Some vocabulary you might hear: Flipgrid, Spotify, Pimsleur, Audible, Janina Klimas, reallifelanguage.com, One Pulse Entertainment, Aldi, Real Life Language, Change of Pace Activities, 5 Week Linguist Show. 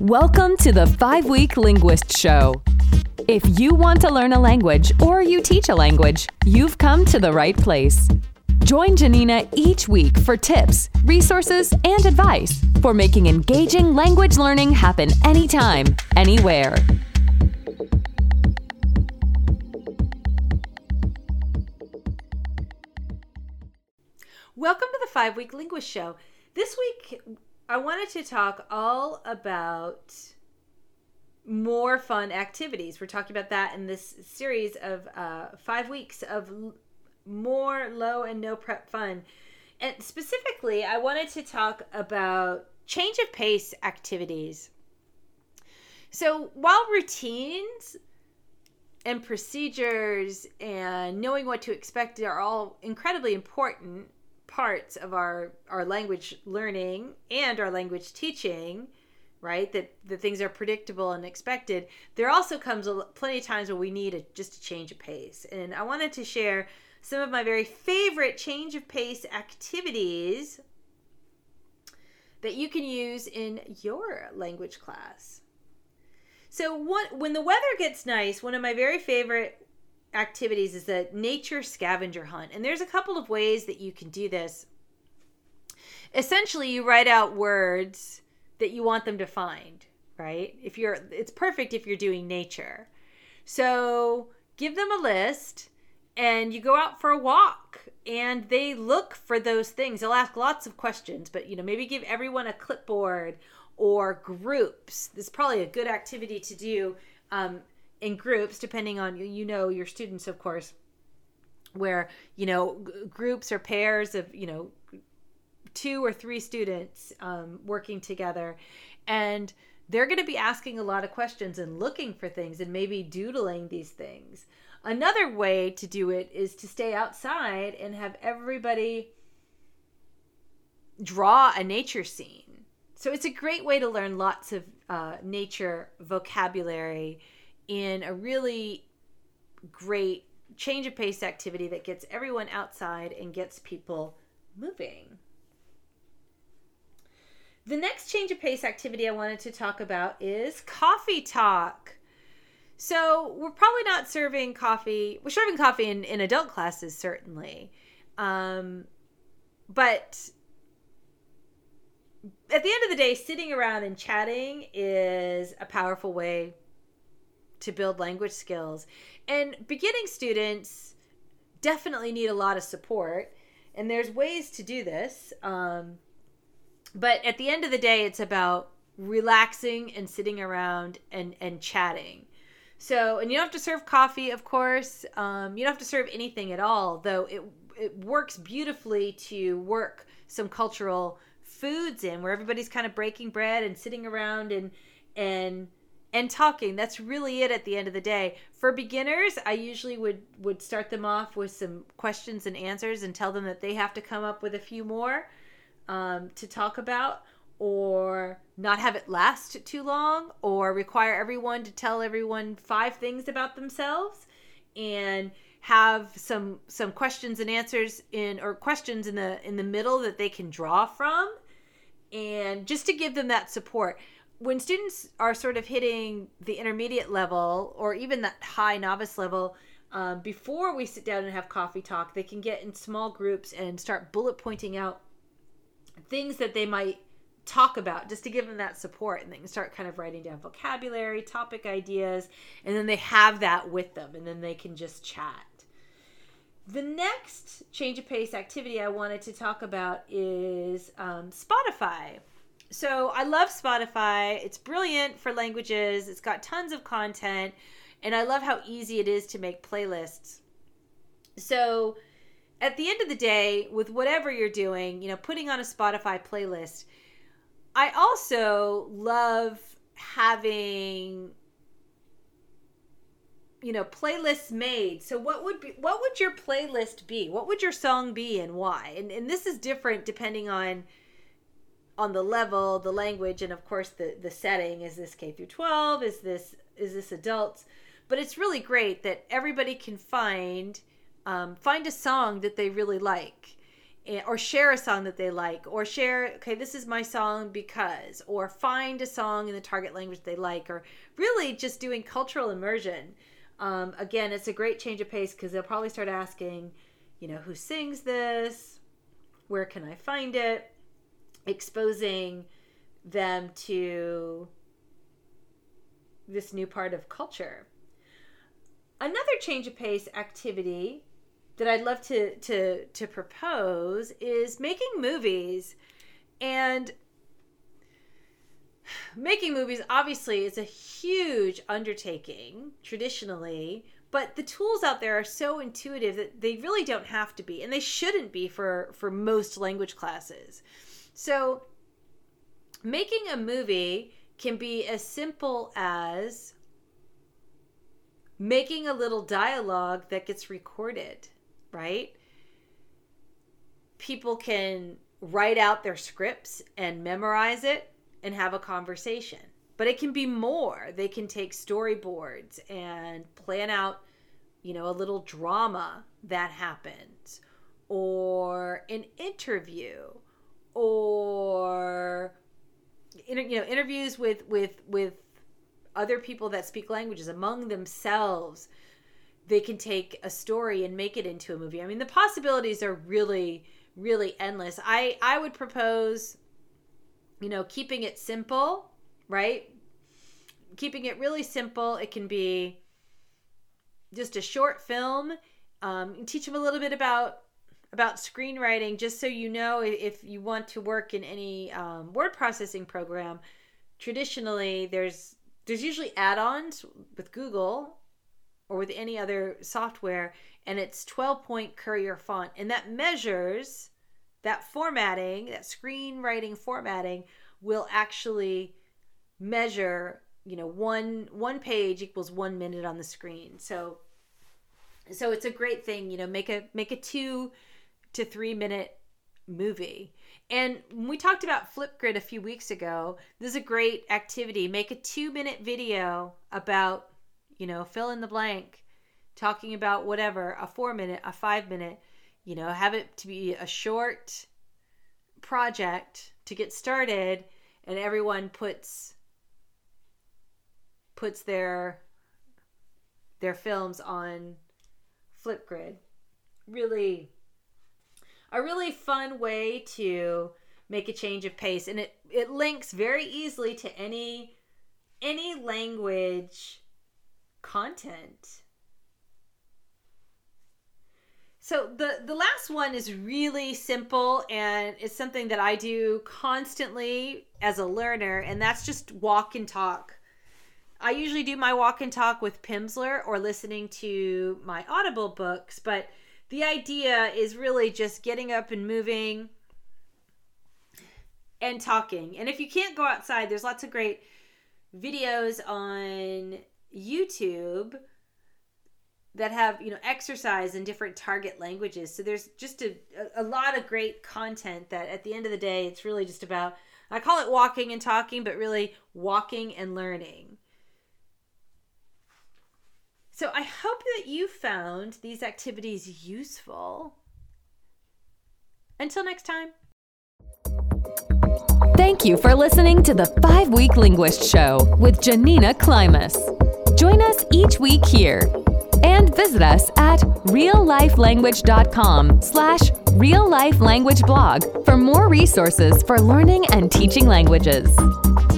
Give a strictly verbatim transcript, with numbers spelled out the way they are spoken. Welcome to the five Week Linguist Show. If you want to learn a language or you teach a language, you've come to the right place. Join Janina each week for tips, resources, and advice for making engaging language learning happen anytime, anywhere. Welcome to the five Week Linguist Show. This week, I wanted to talk all about more fun activities. We're talking about that in this series of uh, five weeks of l- more low and no prep fun. And specifically, I wanted to talk about change of pace activities. So while routines and procedures and knowing what to expect are all incredibly important parts of our, our language learning and our language teaching, right? That the things are predictable and expected. There also comes a, plenty of times where we need a, just a change of pace. And I wanted to share some of my very favorite change of pace activities that you can use in your language class. So what, when the weather gets nice, one of my very favorite activities is the nature scavenger hunt. And there's a couple of ways that you can do this. Essentially, you write out words that you want them to find, right? If you're, it's perfect if you're doing nature. So give them a list and you go out for a walk and they look for those things. They'll ask lots of questions, but you know, maybe give everyone a clipboard or groups. This is probably a good activity to do um, in groups, depending on, you know, your students, of course, where, you know, g- groups or pairs of, you know, two or three students um, working together, and they're going to be asking a lot of questions and looking for things and maybe doodling these things. Another way to do it is to stay outside and have everybody draw a nature scene. So it's a great way to learn lots of uh, nature vocabulary in a really great change of pace activity that gets everyone outside and gets people moving. The next change of pace activity I wanted to talk about is coffee talk. So we're probably not serving coffee. We're serving coffee in, in adult classes, certainly. Um, but at the end of the day, sitting around and chatting is a powerful way to build language skills. And beginning students definitely need a lot of support. And there's ways to do this. Um, But at the end of the day, it's about relaxing and sitting around and, and chatting. So, and you don't have to serve coffee, of course. Um, you don't have to serve anything at all, though it it works beautifully to work some cultural foods in where everybody's kind of breaking bread and sitting around and and and talking. That's really it at the end of the day. For beginners, I usually would, would start them off with some questions and answers and tell them that they have to come up with a few more Um, to talk about, or not have it last too long, or require everyone to tell everyone five things about themselves, and have some some questions and answers in or questions in the in the middle that they can draw from, and just to give them that support. When students are sort of hitting the intermediate level or even that high novice level, um, before we sit down and have coffee talk, they can get in small groups and start bullet pointing out things that they might talk about, just to give them that support, and they can start kind of writing down vocabulary, topic ideas, and then they have that with them, and then they can just chat. The next change of pace activity I wanted to talk about is um, Spotify. So I love Spotify. It's brilliant for languages. It's got tons of content, and I love how easy it is to make playlists. So at the end of the day, with whatever you're doing, you know, putting on a Spotify playlist. I also love having, you know, playlists made. So what would be, what would your playlist be? What would your song be and why? And and this is different depending on on the level, the language, and of course the, the setting. Is this K through twelve? Is this is this adults? But it's really great that everybody can find Um, find a song that they really like. or share a song that they like, or share, okay, this is my song because, or find a song in the target language they like, or really just doing cultural immersion. Um, again, it's a great change of pace because they'll probably start asking, you know, who sings this? Where can I find it? Exposing them to this new part of culture. Another change of pace activity that I'd love to to to propose is making movies. And making movies obviously is a huge undertaking traditionally, but the tools out there are so intuitive that they really don't have to be, and they shouldn't be for for most language classes. So making a movie can be as simple as making a little dialogue that gets recorded, right? People can write out their scripts and memorize it and have a conversation. But it can be more. They can take storyboards and plan out, you know, a little drama that happens, or an interview, or, you know, interviews with, with, with other people that speak languages among themselves. They can take a story and make it into a movie. I mean, the possibilities are really, really endless. I, I would propose, you know, keeping it simple, right? Keeping it really simple. It can be just a short film. Um, teach them a little bit about about screenwriting, just so you know, if you want to work in any um, word processing program, traditionally there's there's usually add-ons with Google or with any other software, and it's twelve-point Courier font, and that measures that formatting, that screenwriting formatting will actually measure, you know, one one page equals one minute on the screen. So, so it's a great thing, you know, make a make a two to three minute movie. And we talked about Flipgrid a few weeks ago. This is a great activity. Make a two minute video about, you know, fill in the blank, talking about whatever, a four minute, a five minute, you know, have it to be a short project to get started, and everyone puts puts their their films on Flipgrid. Really a really fun way to make a change of pace, and it, it links very easily to any any language content. So the, the last one is really simple, and it's something that I do constantly as a learner, and that's just walk and talk. I usually do my walk and talk with Pimsleur or listening to my Audible books, but the idea is really just getting up and moving and talking. And if you can't go outside, there's lots of great videos on YouTube that have, you know, exercise in different target languages. So there's just a, a lot of great content that at the end of the day, it's really just about, I call it walking and talking, but really walking and learning. So I hope that you found these activities useful. Until next time. Thank you for listening to the five Week Linguist Show with Janina Klimas. Join us each week here. And visit us at reallifelanguage.com slash real life language blog for more resources for learning and teaching languages.